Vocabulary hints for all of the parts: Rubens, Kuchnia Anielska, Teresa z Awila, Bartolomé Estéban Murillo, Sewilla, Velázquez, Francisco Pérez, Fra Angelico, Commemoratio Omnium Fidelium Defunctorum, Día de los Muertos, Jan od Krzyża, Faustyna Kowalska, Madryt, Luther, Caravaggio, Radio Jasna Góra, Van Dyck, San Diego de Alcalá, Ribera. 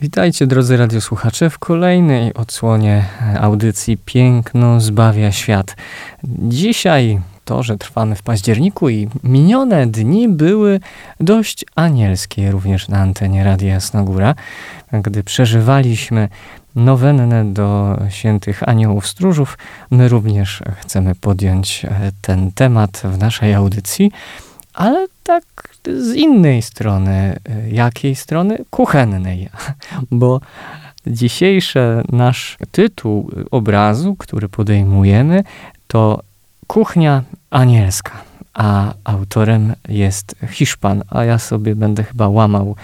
Witajcie drodzy radiosłuchacze w kolejnej odsłonie audycji Piękno zbawia świat. Dzisiaj to, że trwamy w październiku i minione dni były dość anielskie również na antenie Radia Jasna Góra, gdy przeżywaliśmy nowennę do świętych aniołów stróżów. My również chcemy podjąć ten temat w naszej audycji, ale tak z innej strony. Jakiej strony? Kuchennej, bo dzisiejszy nasz tytuł obrazu, który podejmujemy, to Kuchnia Anielska, a autorem jest Hiszpan, a ja sobie będę chyba łamał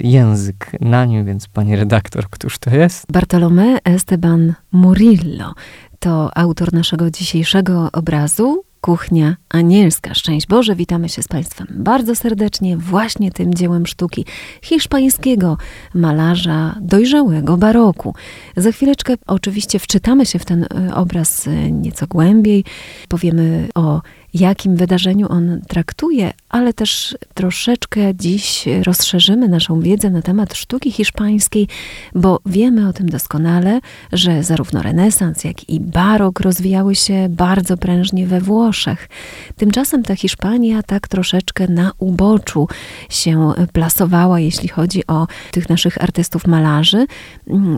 język na nim, więc pani redaktor, któż to jest? Bartolomé Estéban Murillo to autor naszego dzisiejszego obrazu Kuchnia Anielska. Szczęść Boże, witamy się z Państwem bardzo serdecznie właśnie tym dziełem sztuki hiszpańskiego malarza dojrzałego baroku. Za chwileczkę oczywiście wczytamy się w ten obraz nieco głębiej. Powiemy o jakim wydarzeniu on traktuje, ale też troszeczkę dziś rozszerzymy naszą wiedzę na temat sztuki hiszpańskiej, bo wiemy o tym doskonale, że zarówno renesans, jak i barok rozwijały się bardzo prężnie we Włoszech. Tymczasem ta Hiszpania tak troszeczkę na uboczu się plasowała, jeśli chodzi o tych naszych artystów malarzy.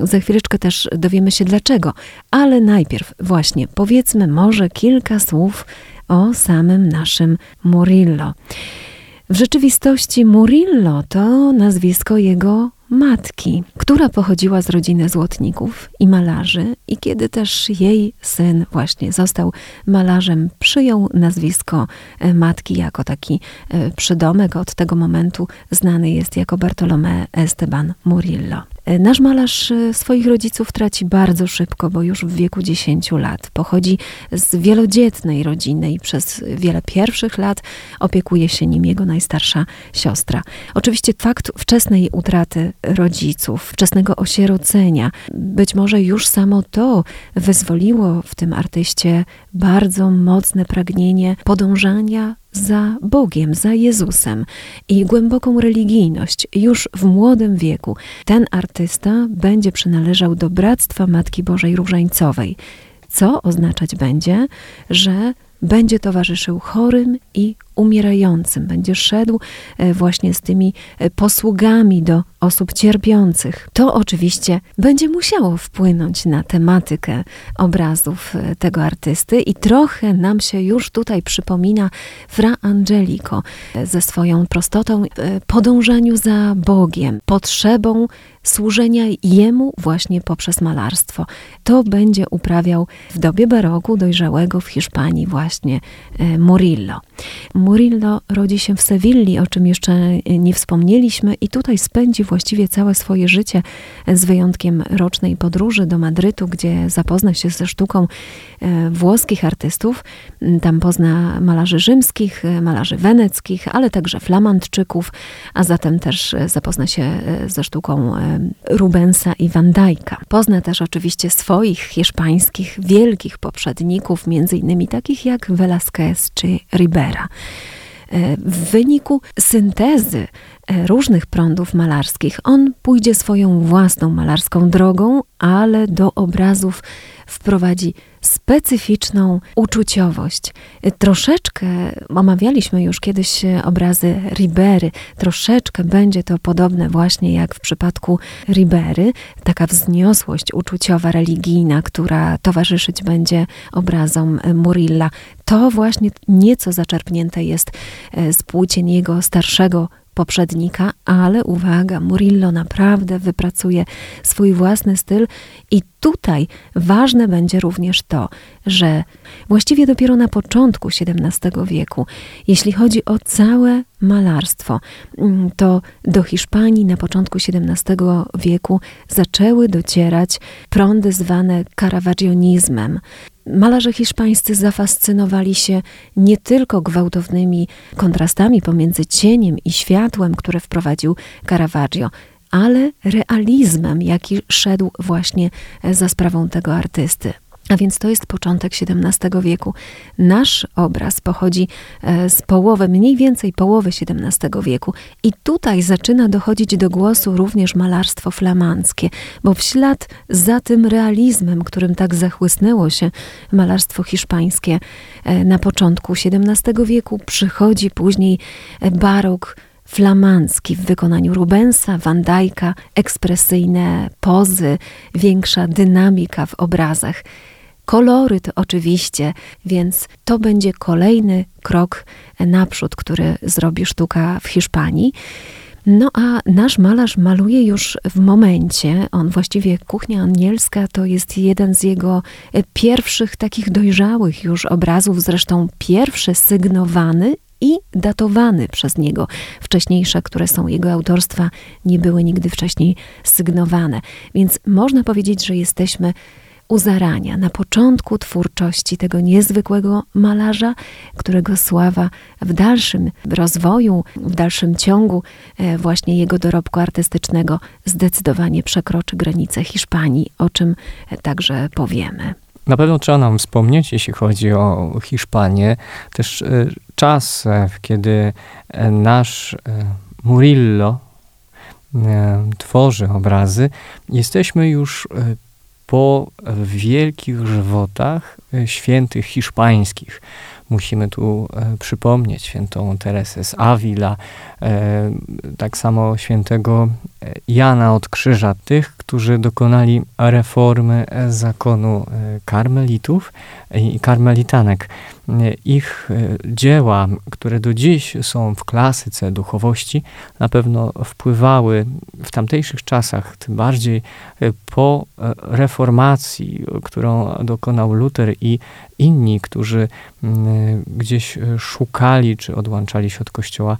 Za chwileczkę też dowiemy się dlaczego, ale najpierw właśnie powiedzmy może kilka słów o samym naszym Murillo. W rzeczywistości Murillo to nazwisko jego matki, która pochodziła z rodziny złotników i malarzy i kiedy też jej syn właśnie został malarzem, przyjął nazwisko matki jako taki przydomek. Od tego momentu znany jest jako Bartolomé Estéban Murillo. Nasz malarz swoich rodziców traci bardzo szybko, bo już w wieku 10 lat. Pochodzi z wielodzietnej rodziny i przez wiele pierwszych lat opiekuje się nim jego najstarsza siostra. Oczywiście fakt wczesnej utraty rodziców, wczesnego osierocenia, być może już samo to wyzwoliło w tym artyście bardzo mocne pragnienie podążania za Bogiem, za Jezusem i głęboką religijność. Już w młodym wieku ten artysta będzie przynależał do Bractwa Matki Bożej Różańcowej, co oznaczać będzie, że będzie towarzyszył chorym i umierającym. Będzie szedł właśnie z tymi posługami do osób cierpiących. To oczywiście będzie musiało wpłynąć na tematykę obrazów tego artysty i trochę nam się już tutaj przypomina Fra Angelico ze swoją prostotą podążaniu za Bogiem, potrzebą służenia Jemu właśnie poprzez malarstwo. To będzie uprawiał w dobie baroku dojrzałego w Hiszpanii właśnie Murillo. Murillo rodzi się w Sewilli, o czym jeszcze nie wspomnieliśmy i tutaj spędzi właściwie całe swoje życie z wyjątkiem rocznej podróży do Madrytu, gdzie zapozna się ze sztuką włoskich artystów. Tam pozna malarzy rzymskich, malarzy weneckich, ale także flamandczyków, a zatem też zapozna się ze sztuką Rubensa i Van Dycka. Pozna też oczywiście swoich hiszpańskich wielkich poprzedników, między innymi takich jak Velázquez czy Ribera. W wyniku syntezy różnych prądów malarskich on pójdzie swoją własną malarską drogą, ale do obrazów wprowadzi specyficzną uczuciowość. Troszeczkę omawialiśmy już kiedyś obrazy Ribery. Troszeczkę będzie to podobne właśnie jak w przypadku Ribery. Taka wzniosłość uczuciowa, religijna, która towarzyszyć będzie obrazom Murilla. To właśnie nieco zaczerpnięte jest z płócien jego starszego poprzednika, ale uwaga, Murillo naprawdę wypracuje swój własny styl i tutaj ważne będzie również to, że właściwie dopiero na początku XVII wieku, jeśli chodzi o całe malarstwo, to do Hiszpanii na początku XVII wieku zaczęły docierać prądy zwane karawagionizmem. Malarze hiszpańscy zafascynowali się nie tylko gwałtownymi kontrastami pomiędzy cieniem i światłem, które wprowadził Caravaggio, ale realizmem, jaki szedł właśnie za sprawą tego artysty. A więc to jest początek XVII wieku. Nasz obraz pochodzi z połowy, mniej więcej połowy XVII wieku. I tutaj zaczyna dochodzić do głosu również malarstwo flamandzkie, bo w ślad za tym realizmem, którym tak zachłysnęło się malarstwo hiszpańskie na początku XVII wieku, przychodzi później barok flamandzki w wykonaniu Rubensa, Van Dycka, ekspresyjne pozy, większa dynamika w obrazach. Koloryt oczywiście, więc to będzie kolejny krok naprzód, który zrobi sztuka w Hiszpanii. No a nasz malarz maluje już w momencie, on właściwie Kuchnia Anielska to jest jeden z jego pierwszych takich dojrzałych już obrazów, zresztą pierwszy sygnowany i datowany przez niego. Wcześniejsze, które są jego autorstwa, nie były nigdy wcześniej sygnowane. Więc można powiedzieć, że jesteśmy u zarania, na początku twórczości tego niezwykłego malarza, którego sława w dalszym rozwoju, w dalszym ciągu właśnie jego dorobku artystycznego zdecydowanie przekroczy granice Hiszpanii, o czym także powiemy. Na pewno trzeba nam wspomnieć, jeśli chodzi o Hiszpanię, też czas, kiedy nasz Murillo tworzy obrazy. Jesteśmy już po wielkich żywotach świętych hiszpańskich. Musimy tu przypomnieć świętą Teresę z Awila, tak samo świętego Jana od Krzyża, tych, którzy dokonali reformy zakonu karmelitów i karmelitanek. Ich dzieła, które do dziś są w klasyce duchowości, na pewno wpływały w tamtejszych czasach, tym bardziej po reformacji, którą dokonał Luther i inni, którzy gdzieś szukali czy odłączali się od kościoła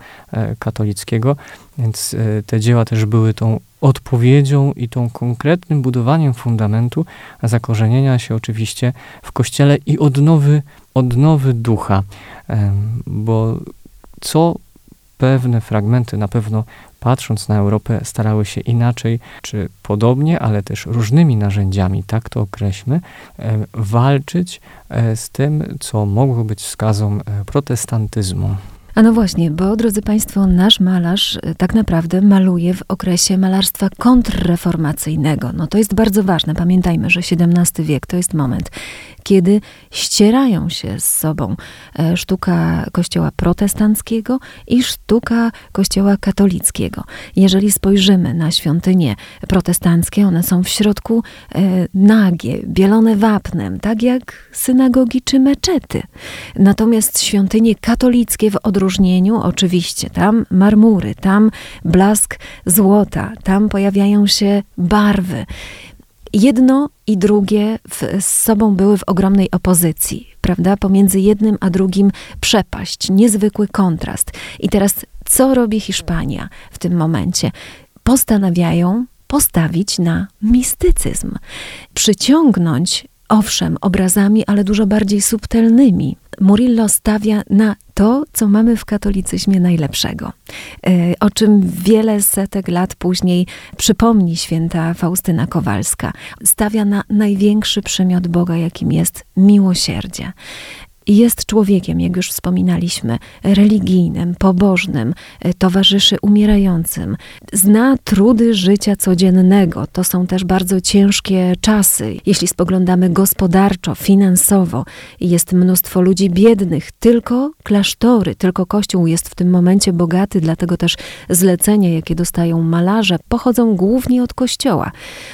katolickiego, więc te dzieła też były tą odpowiedzią i tą konkretnym budowaniem fundamentu zakorzenienia się oczywiście w kościele i odnowy ducha, bo co pewne fragmenty na pewno patrząc na Europę starały się inaczej czy podobnie, ale też różnymi narzędziami, tak to określmy, walczyć z tym, co mogło być wskazą protestantyzmu. A no właśnie, bo drodzy Państwo, nasz malarz tak naprawdę maluje w okresie malarstwa kontrreformacyjnego. No to jest bardzo ważne. Pamiętajmy, że XVII wiek to jest moment, kiedy ścierają się z sobą sztuka kościoła protestanckiego i sztuka kościoła katolickiego. Jeżeli spojrzymy na świątynie protestanckie, one są w środku nagie, bielone wapnem, tak jak synagogi czy meczety. Natomiast świątynie katolickie w odróżnieniu, oczywiście, tam marmury, tam blask złota, tam pojawiają się barwy. Jedno i drugie z sobą były w ogromnej opozycji, prawda? Pomiędzy jednym a drugim przepaść, niezwykły kontrast. I teraz co robi Hiszpania w tym momencie? Postanawiają postawić na mistycyzm, przyciągnąć, owszem, obrazami, ale dużo bardziej subtelnymi. Murillo stawia na to, co mamy w katolicyzmie najlepszego, o czym wiele setek lat później przypomni święta Faustyna Kowalska. Stawia na największy przymiot Boga, jakim jest miłosierdzie. Jest człowiekiem, jak już wspominaliśmy, religijnym, pobożnym, towarzyszy umierającym. Zna trudy życia codziennego. To są też bardzo ciężkie czasy. Jeśli spoglądamy gospodarczo, finansowo, jest mnóstwo ludzi biednych. Tylko klasztory, tylko Kościół jest w tym momencie bogaty, dlatego też zlecenia, jakie dostają malarze, pochodzą głównie od Kościoła.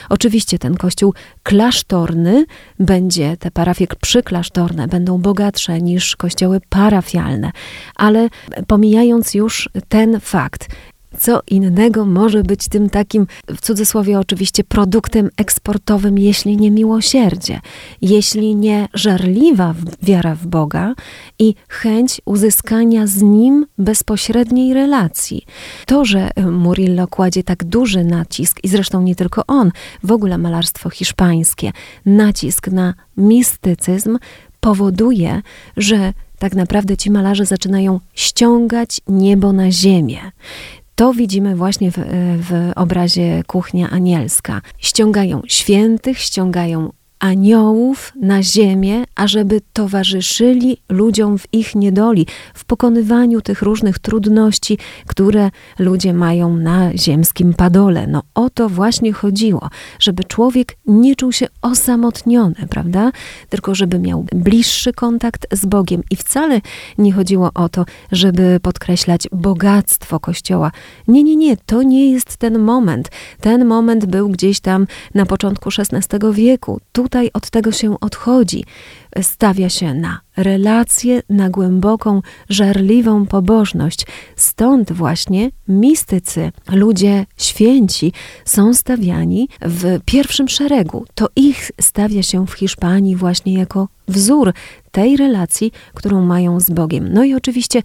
Oczywiście ten Kościół klasztorny będzie, te parafie przyklasztorne będą bogatsze niż kościoły parafialne, ale pomijając już ten fakt, co innego może być tym takim, w cudzysłowie oczywiście, produktem eksportowym, jeśli nie miłosierdzie, jeśli nie żarliwa wiara w Boga i chęć uzyskania z Nim bezpośredniej relacji. To, że Murillo kładzie tak duży nacisk, i zresztą nie tylko on, w ogóle malarstwo hiszpańskie, nacisk na mistycyzm, powoduje, że tak naprawdę ci malarze zaczynają ściągać niebo na ziemię. To widzimy właśnie w obrazie Kuchnia Anielska. Ściągają świętych, ściągają aniołów na ziemię, ażeby towarzyszyli ludziom w ich niedoli, w pokonywaniu tych różnych trudności, które ludzie mają na ziemskim padole. No o to właśnie chodziło, żeby człowiek nie czuł się osamotniony, prawda? Tylko żeby miał bliższy kontakt z Bogiem. I wcale nie chodziło o to, żeby podkreślać bogactwo Kościoła. Nie, nie, nie, to nie jest ten moment. Ten moment był gdzieś tam na początku XVI wieku. Tutaj od tego się odchodzi. Stawia się na relację, na głęboką, żarliwą pobożność. Stąd właśnie mistycy, ludzie święci są stawiani w pierwszym szeregu. To ich stawia się w Hiszpanii właśnie jako wzór tej relacji, którą mają z Bogiem. No i oczywiście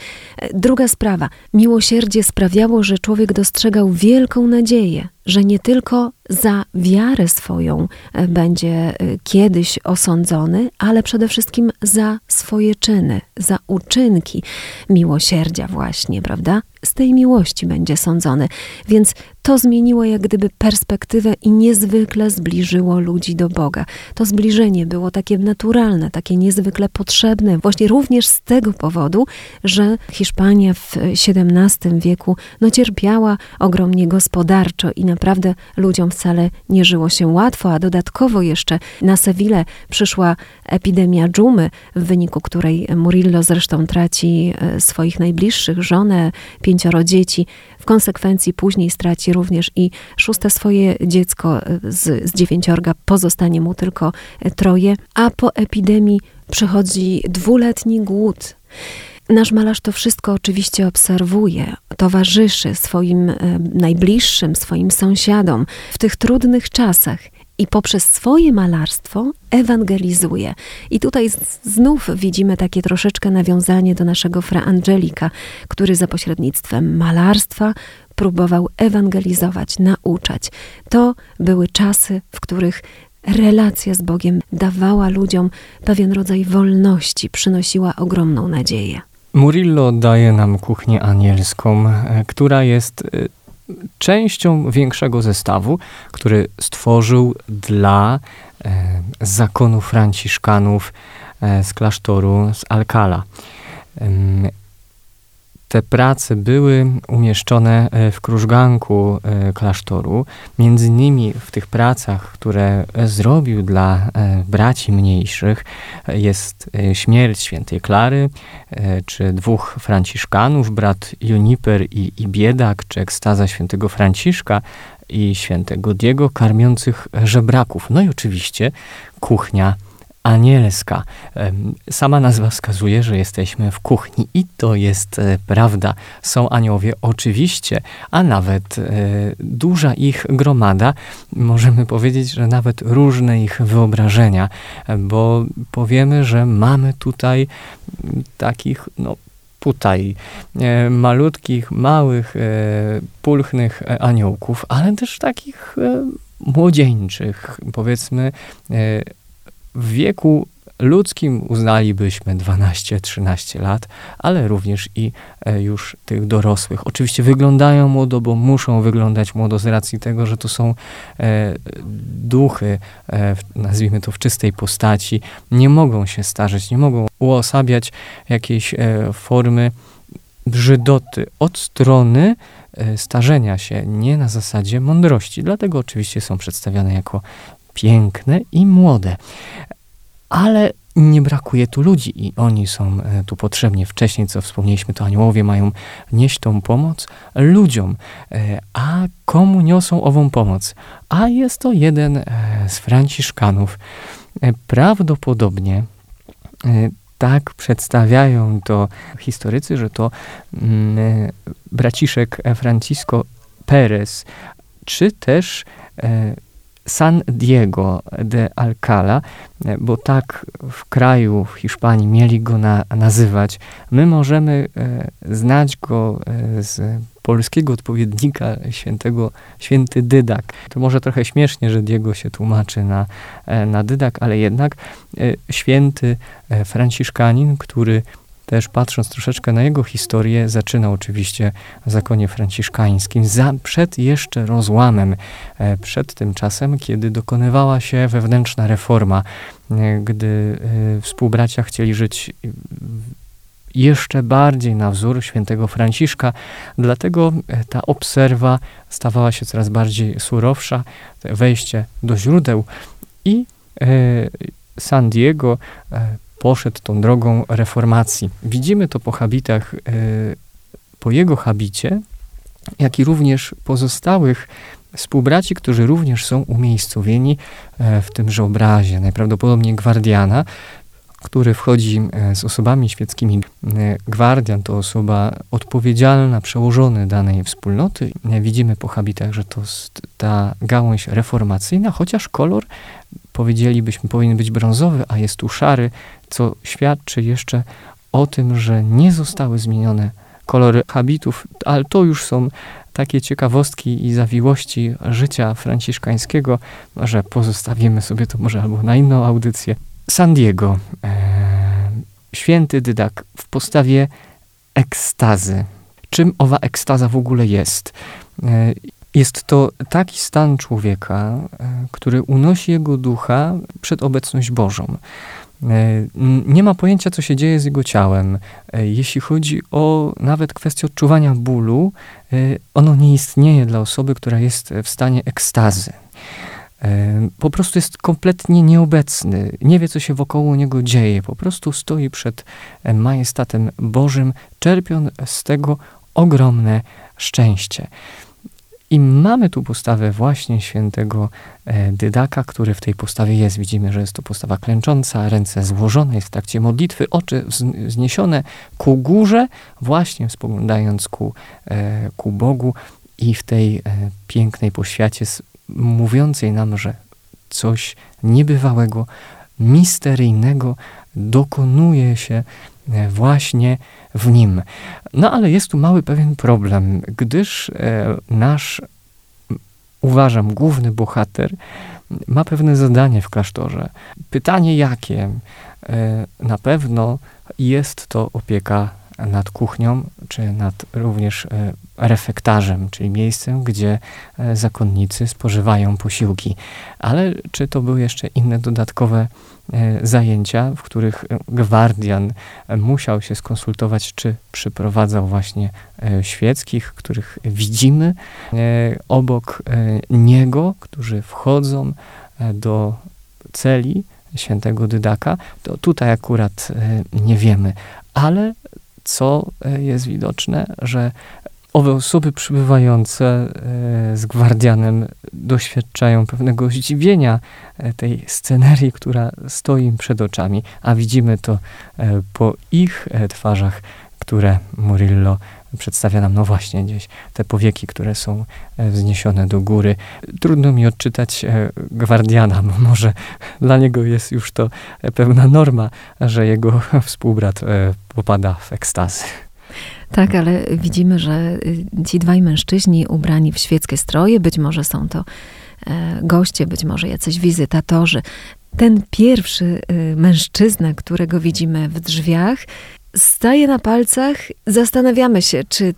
druga sprawa. Miłosierdzie sprawiało, że człowiek dostrzegał wielką nadzieję, że nie tylko za wiarę swoją będzie kiedyś osądzony, ale przede wszystkim za swoje czyny, za uczynki miłosierdzia właśnie, prawda? Z tej miłości będzie sądzony. Więc to zmieniło jak gdyby perspektywę i niezwykle zbliżyło ludzi do Boga. To zbliżenie było takie naturalne, takie niezwykle potrzebne, właśnie również z tego powodu, że Hiszpania w XVII wieku cierpiała ogromnie gospodarczo i naprawdę ludziom wcale nie żyło się łatwo, a dodatkowo jeszcze na Sewillę przyszła epidemia dżumy, w wyniku której Murillo zresztą traci swoich najbliższych, żonę, 5 dzieci, w konsekwencji później straci również i 6 swoje dziecko z 9, pozostanie mu tylko 3, a po epidemii przychodzi 2-letni głód. Nasz malarz to wszystko oczywiście obserwuje, towarzyszy swoim najbliższym, swoim sąsiadom w tych trudnych czasach. I poprzez swoje malarstwo ewangelizuje. I tutaj znów widzimy takie troszeczkę nawiązanie do naszego Fra Angelika, który za pośrednictwem malarstwa próbował ewangelizować, nauczać. To były czasy, w których relacja z Bogiem dawała ludziom pewien rodzaj wolności, przynosiła ogromną nadzieję. Murillo daje nam Kuchnię Anielską, która jest częścią większego zestawu, który stworzył dla zakonu franciszkanów z klasztoru z Alcalá. Te prace były umieszczone w krużganku klasztoru. Między innymi w tych pracach, które zrobił dla braci mniejszych, jest śmierć świętej Klary, czy 2 franciszkanów, brat Juniper i Biedak, czy ekstaza świętego Franciszka i świętego Diego, karmiących żebraków. No i oczywiście Kuchnia Anielska. Sama nazwa wskazuje, że jesteśmy w kuchni i to jest prawda. Są aniołowie oczywiście, a nawet duża ich gromada. Możemy powiedzieć, że nawet różne ich wyobrażenia, bo powiemy, że mamy tutaj takich, malutkich, małych, pulchnych aniołków, ale też takich młodzieńczych, powiedzmy, w wieku ludzkim uznalibyśmy 12-13 lat, ale również i już tych dorosłych. Oczywiście wyglądają młodo, bo muszą wyglądać młodo z racji tego, że to są duchy, nazwijmy to w czystej postaci. Nie mogą się starzeć, nie mogą uosabiać jakiejś formy brzydoty od strony starzenia się, nie na zasadzie mądrości. Dlatego oczywiście są przedstawiane jako piękne i młode, ale nie brakuje tu ludzi i oni są tu potrzebni. Wcześniej, co wspomnieliśmy, to aniołowie mają nieść tą pomoc ludziom. A komu niosą ową pomoc? A jest to jeden z franciszkanów. Prawdopodobnie tak przedstawiają to historycy, że to braciszek Francisco Pérez, czy też San Diego de Alcalá, bo tak w kraju, w Hiszpanii mieli go nazywać. My możemy znać go z polskiego odpowiednika święty Dydak. To może trochę śmiesznie, że Diego się tłumaczy na Dydak, ale jednak święty franciszkanin, który też patrząc troszeczkę na jego historię, zaczyna oczywiście w zakonie franciszkańskim, przed jeszcze rozłamem, przed tym czasem, kiedy dokonywała się wewnętrzna reforma, gdy współbracia chcieli żyć jeszcze bardziej na wzór świętego Franciszka, dlatego ta obserwa stawała się coraz bardziej surowsza, wejście do źródeł i San Diego poszedł tą drogą reformacji. Widzimy to po habitach, po jego habicie, jak i również pozostałych współbraci, którzy również są umiejscowieni w tymże obrazie. Najprawdopodobniej gwardiana, który wchodzi z osobami świeckimi. Gwardian to osoba odpowiedzialna, przełożony danej wspólnoty. Widzimy po habitach, że to jest ta gałąź reformacyjna, chociaż kolor, powiedzielibyśmy, powinien być brązowy, a jest tu szary, co świadczy jeszcze o tym, że nie zostały zmienione kolory habitów, ale to już są takie ciekawostki i zawiłości życia franciszkańskiego, że pozostawimy sobie to może albo na inną audycję. San Diego, święty Dydak w postawie ekstazy. Czym owa ekstaza w ogóle jest? Jest to taki stan człowieka, który unosi jego ducha przed obecność Bożą. Nie ma pojęcia, co się dzieje z jego ciałem. Jeśli chodzi o nawet kwestię odczuwania bólu, ono nie istnieje dla osoby, która jest w stanie ekstazy. Po prostu jest kompletnie nieobecny, nie wie, co się wokoło niego dzieje, po prostu stoi przed majestatem Bożym, czerpiąc z tego ogromne szczęście. I mamy tu postawę właśnie świętego Dydaka, który w tej postawie jest. Widzimy, że jest to postawa klęcząca, ręce złożone, jest w trakcie modlitwy, oczy wzniesione ku górze, właśnie spoglądając ku Bogu i w tej pięknej poświacie mówiącej nam, że coś niebywałego, misteryjnego dokonuje się właśnie w nim. No ale jest tu mały pewien problem, gdyż nasz, uważam, główny bohater ma pewne zadanie w klasztorze. Pytanie jakie? Na pewno jest to opieka nad kuchnią, czy nad również refektarzem, czyli miejscem, gdzie zakonnicy spożywają posiłki. Ale czy to były jeszcze inne dodatkowe zajęcia, w których gwardian musiał się skonsultować, czy przyprowadzał właśnie świeckich, których widzimy obok niego, którzy wchodzą do celi świętego Dydaka, to tutaj akurat nie wiemy. Ale co jest widoczne, że owe osoby przybywające z gwardianem doświadczają pewnego zdziwienia tej scenerii, która stoi im przed oczami, a widzimy to po ich twarzach, które Murillo przedstawia nam, no właśnie gdzieś te powieki, które są wzniesione do góry. Trudno mi odczytać gwardiana, bo może dla niego jest już to pewna norma, że jego współbrat popada w ekstazy. Tak, ale widzimy, że ci dwaj mężczyźni ubrani w świeckie stroje, być może są to goście, być może jacyś wizytatorzy. Ten pierwszy mężczyzna, którego widzimy w drzwiach, staje na palcach, zastanawiamy się, czy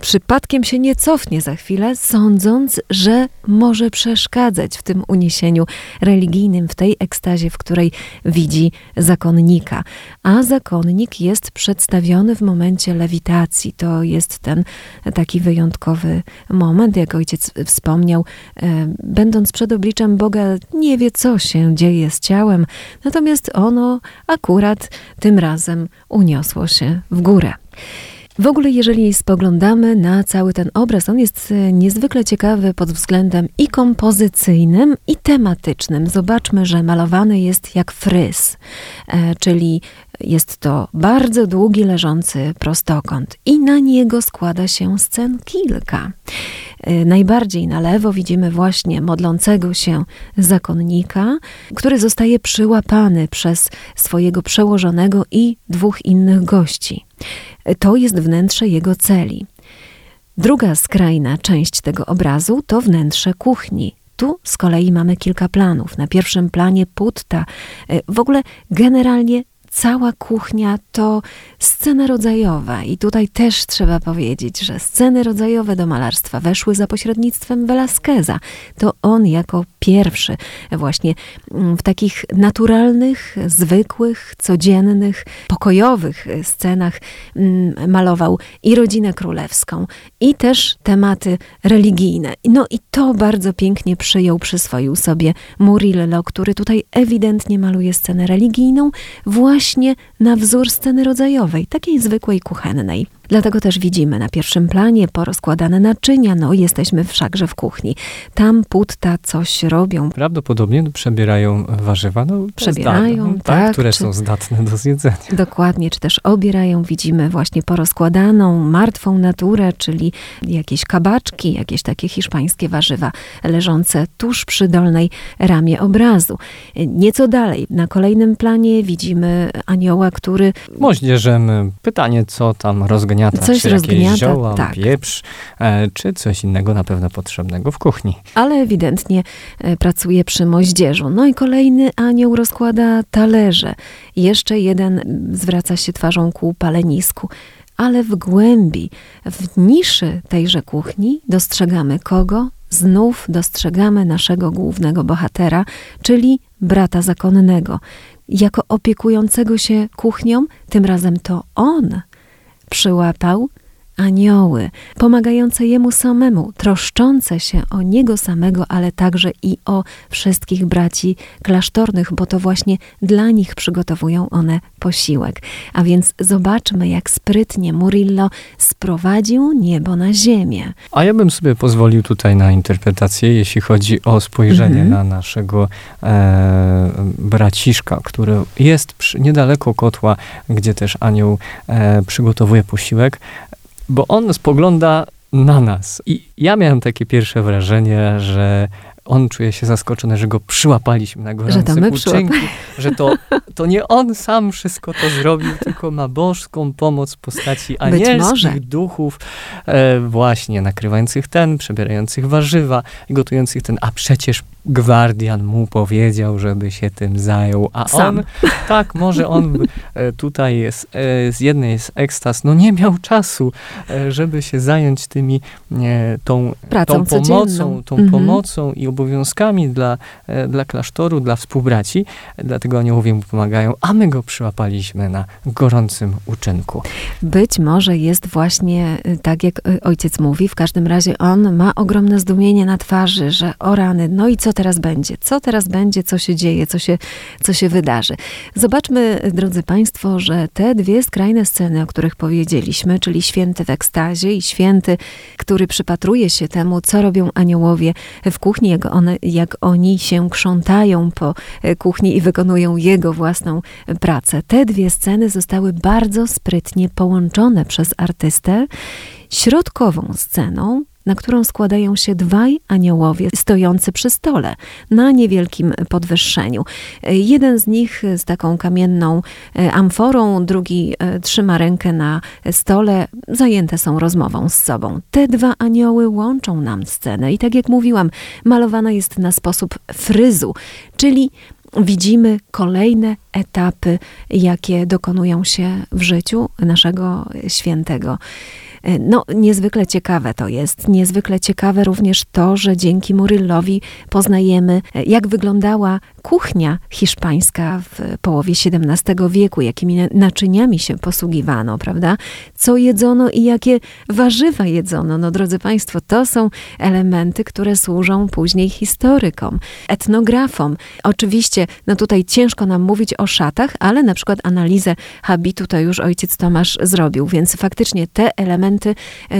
przypadkiem się nie cofnie za chwilę, sądząc, że może przeszkadzać w tym uniesieniu religijnym, w tej ekstazie, w której widzi zakonnika. A zakonnik jest przedstawiony w momencie lewitacji. To jest ten taki wyjątkowy moment, jak ojciec wspomniał. Będąc przed obliczem Boga, nie wie, co się dzieje z ciałem, natomiast ono akurat tym razem uniosło się w górę. W ogóle jeżeli spoglądamy na cały ten obraz, on jest niezwykle ciekawy pod względem i kompozycyjnym, i tematycznym. Zobaczmy, że malowany jest jak fryz, czyli jest to bardzo długi, leżący prostokąt i na niego składa się scen kilka. Najbardziej na lewo widzimy właśnie modlącego się zakonnika, który zostaje przyłapany przez swojego przełożonego i dwóch innych gości. To jest wnętrze jego celi. Druga skrajna część tego obrazu to wnętrze kuchni. Tu z kolei mamy kilka planów. Na pierwszym planie putta, w ogóle generalnie cała kuchnia to scena rodzajowa i tutaj też trzeba powiedzieć, że sceny rodzajowe do malarstwa weszły za pośrednictwem Velázqueza. To on jako pierwszy właśnie w takich naturalnych, zwykłych, codziennych, pokojowych scenach malował i rodzinę królewską, i też tematy religijne. No i to bardzo pięknie przyswoił sobie Murillo, który tutaj ewidentnie maluje scenę religijną właśnie na wzór sceny rodzajowej, takiej zwykłej, kuchennej. Dlatego też widzimy na pierwszym planie porozkładane naczynia, no jesteśmy wszakże w kuchni. Tam putta coś robią. Prawdopodobnie przebierają warzywa, no przebierają, tak, które są zdatne do zjedzenia. Dokładnie, czy też obierają, widzimy właśnie porozkładaną, martwą naturę, czyli jakieś kabaczki, jakieś takie hiszpańskie warzywa leżące tuż przy dolnej ramie obrazu. Nieco dalej, na kolejnym planie widzimy anioła, który... Moździerzem, pytanie co tam rozgania. Coś rozgniata, zioła, tak. Pieprz, czy coś innego na pewno potrzebnego w kuchni. Ale ewidentnie pracuje przy moździerzu. No i kolejny anioł rozkłada talerze. Jeszcze jeden zwraca się twarzą ku palenisku. Ale w głębi, w niszy tejże kuchni dostrzegamy kogo? Znów dostrzegamy naszego głównego bohatera, czyli brata zakonnego. Jako opiekującego się kuchnią, tym razem to on przyłapał anioły, pomagające jemu samemu, troszczące się o niego samego, ale także i o wszystkich braci klasztornych, bo to właśnie dla nich przygotowują one posiłek. A więc zobaczmy, jak sprytnie Murillo sprowadził niebo na ziemię. A ja bym sobie pozwolił tutaj na interpretację, jeśli chodzi o spojrzenie na naszego braciszka, który jest niedaleko kotła, gdzie też anioł przygotowuje posiłek. Bo on spogląda na nas. I ja miałem takie pierwsze wrażenie, że on czuje się zaskoczony, że go przyłapaliśmy na gorące uczynki, że to nie on sam wszystko to zrobił, tylko ma bożską pomoc w postaci anielskich duchów, właśnie nakrywających ten, przebierających warzywa, gotujących ten, a przecież gwardian mu powiedział, żeby się tym zajął, a sam. Tak, może on tutaj jest, z jednej jest ekstaz, no nie miał czasu, żeby się zająć tą pomocą i obowiązkami dla klasztoru, dla współbraci, dlatego aniołowie mu pomagają, a my go przyłapaliśmy na gorącym uczynku. Być może jest właśnie tak, jak ojciec mówi, w każdym razie on ma ogromne zdumienie na twarzy, że o rany, no i co teraz będzie, co się dzieje, co się wydarzy. Zobaczmy, drodzy Państwo, że te dwie skrajne sceny, o których powiedzieliśmy, czyli święty w ekstazie i święty, który przypatruje się temu, co robią aniołowie w kuchni, jak oni się krzątają po kuchni i wykonują jego własną pracę. Te dwie sceny zostały bardzo sprytnie połączone przez artystę. Środkową sceną, na którą składają się dwaj aniołowie stojący przy stole na niewielkim podwyższeniu. Jeden z nich z taką kamienną amforą, drugi trzyma rękę na stole, zajęte są rozmową z sobą. Te dwa anioły łączą nam scenę i tak jak mówiłam, malowana jest na sposób fryzu, czyli widzimy kolejne etapy, jakie dokonują się w życiu naszego świętego. No, niezwykle ciekawe to jest. Niezwykle ciekawe również to, że dzięki Murillowi poznajemy, jak wyglądała kuchnia hiszpańska w połowie XVII wieku, jakimi naczyniami się posługiwano, prawda? Co jedzono i jakie warzywa jedzono. No, drodzy Państwo, to są elementy, które służą później historykom, etnografom. Oczywiście, no tutaj ciężko nam mówić o szatach, ale na przykład analizę habitu to już ojciec Tomasz zrobił, więc faktycznie te elementy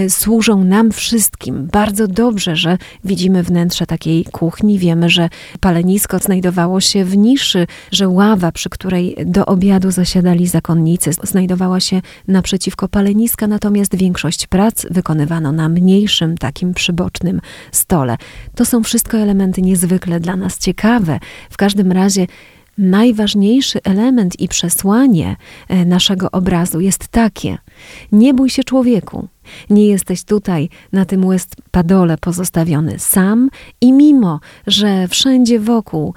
służą nam wszystkim. Bardzo dobrze, że widzimy wnętrze takiej kuchni. Wiemy, że palenisko znajdowało się w niszy, że ława, przy której do obiadu zasiadali zakonnicy, znajdowała się naprzeciwko paleniska, natomiast większość prac wykonywano na mniejszym, takim przybocznym stole. To są wszystko elementy niezwykle dla nas ciekawe. W każdym razie najważniejszy element i przesłanie naszego obrazu jest takie: nie bój się, człowieku. Nie jesteś tutaj na tym Westpadole pozostawiony sam i mimo, że wszędzie wokół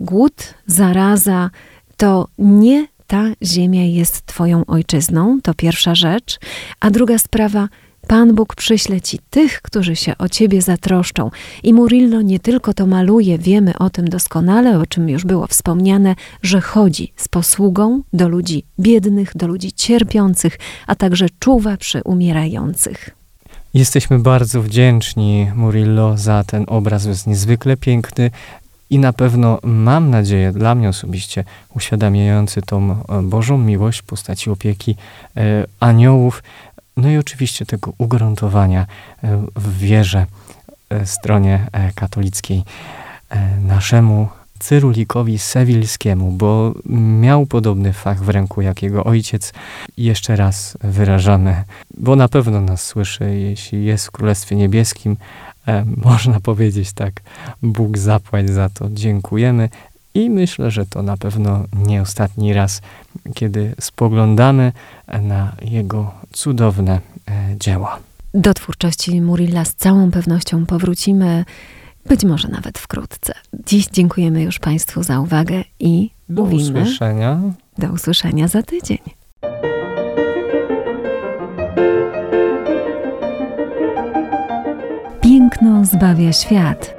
głód, zaraza, to nie ta ziemia jest twoją ojczyzną, to pierwsza rzecz. A druga sprawa, Pan Bóg przyśle ci tych, którzy się o ciebie zatroszczą. I Murillo nie tylko to maluje, wiemy o tym doskonale, o czym już było wspomniane, że chodzi z posługą do ludzi biednych, do ludzi cierpiących, a także czuwa przy umierających. Jesteśmy bardzo wdzięczni Murillo za ten obraz, jest niezwykle piękny i na pewno, mam nadzieję, dla mnie osobiście uświadamiający tą Bożą miłość w postaci opieki aniołów. No i oczywiście tego ugruntowania w wierze, stronie katolickiej, naszemu Cyrulikowi Sewilskiemu, bo miał podobny fach w ręku jak jego ojciec. Jeszcze raz wyrażamy, bo na pewno nas słyszy, jeśli jest w Królestwie Niebieskim, można powiedzieć tak, Bóg zapłać za to, dziękujemy. I myślę, że to na pewno nie ostatni raz, kiedy spoglądamy na jego cudowne dzieła. Do twórczości Murilla z całą pewnością powrócimy, być może nawet wkrótce. Dziś dziękujemy już Państwu za uwagę i mówimy... usłyszenia. Do usłyszenia za tydzień. Piękno zbawia świat.